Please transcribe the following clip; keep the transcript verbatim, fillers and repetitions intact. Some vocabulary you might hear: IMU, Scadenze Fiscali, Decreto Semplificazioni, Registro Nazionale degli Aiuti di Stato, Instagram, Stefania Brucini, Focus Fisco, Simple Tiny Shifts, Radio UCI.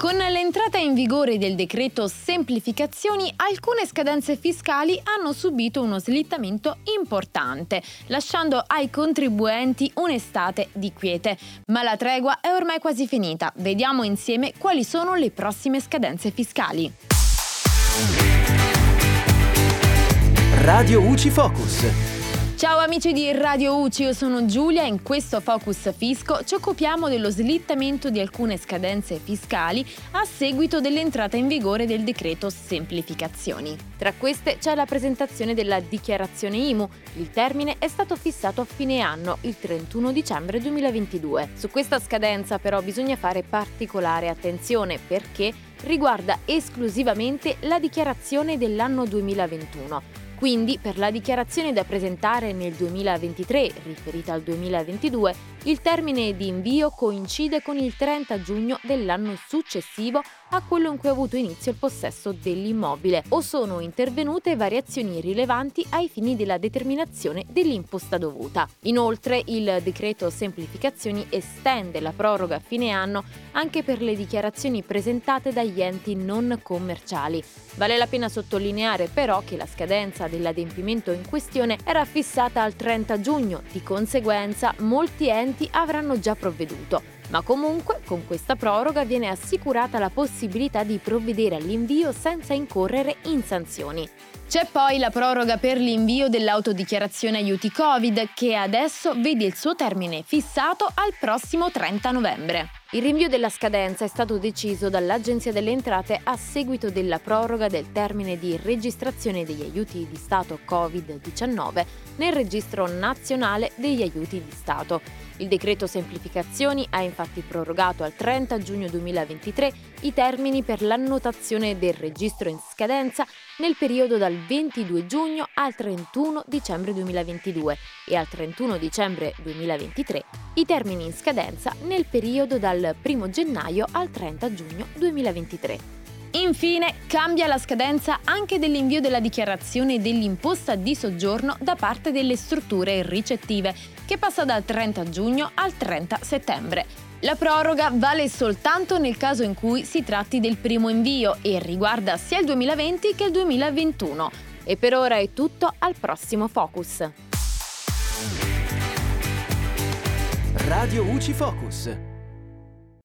Con l'entrata in vigore del decreto semplificazioni, alcune scadenze fiscali hanno subito uno slittamento importante, lasciando ai contribuenti un'estate di quiete. Ma la tregua è ormai quasi finita. Vediamo insieme quali sono le prossime scadenze fiscali. Radio U C I Focus. Ciao amici di Radio U C I, io sono Giulia e in questo Focus Fisco ci occupiamo dello slittamento di alcune scadenze fiscali a seguito dell'entrata in vigore del decreto semplificazioni. Tra queste c'è la presentazione della dichiarazione I M U. Il termine è stato fissato a fine anno, il trentuno dicembre duemilaventidue. Su questa scadenza però bisogna fare particolare attenzione perché riguarda esclusivamente la dichiarazione dell'anno duemilaventuno. Quindi, per la dichiarazione da presentare nel duemilaventitré, riferita al duemilaventidue, il termine di invio coincide con il trenta giugno dell'anno successivo a quello in cui ha avuto inizio il possesso dell'immobile o sono intervenute variazioni rilevanti ai fini della determinazione dell'imposta dovuta. Inoltre, il decreto semplificazioni estende la proroga a fine anno anche per le dichiarazioni presentate dagli enti non commerciali. Vale la pena sottolineare però che la scadenza dell'adempimento in questione era fissata al trenta giugno, di conseguenza molti enti avranno già provveduto. Ma comunque, con questa proroga viene assicurata la possibilità di provvedere all'invio senza incorrere in sanzioni. C'è poi la proroga per l'invio dell'autodichiarazione aiuti Covid, che adesso vede il suo termine fissato al prossimo trenta novembre. Il rinvio della scadenza è stato deciso dall'Agenzia delle Entrate a seguito della proroga del termine di registrazione degli aiuti di Stato Covid diciannove nel Registro Nazionale degli Aiuti di Stato. Il decreto semplificazioni ha infatti prorogato al trenta giugno duemilaventitré i termini per l'annotazione del registro in scadenza nel periodo dal ventidue giugno al trentuno dicembre duemilaventidue e al trentuno dicembre duemilaventitré i termini in scadenza nel periodo dal dal primo gennaio al trenta giugno duemilaventitré. Infine, cambia la scadenza anche dell'invio della dichiarazione dell'imposta di soggiorno da parte delle strutture ricettive, che passa dal trenta giugno al trenta settembre. La proroga vale soltanto nel caso in cui si tratti del primo invio e riguarda sia il duemilaventi che il duemilaventuno. E per ora è tutto, al prossimo Focus. Radio U C I Focus.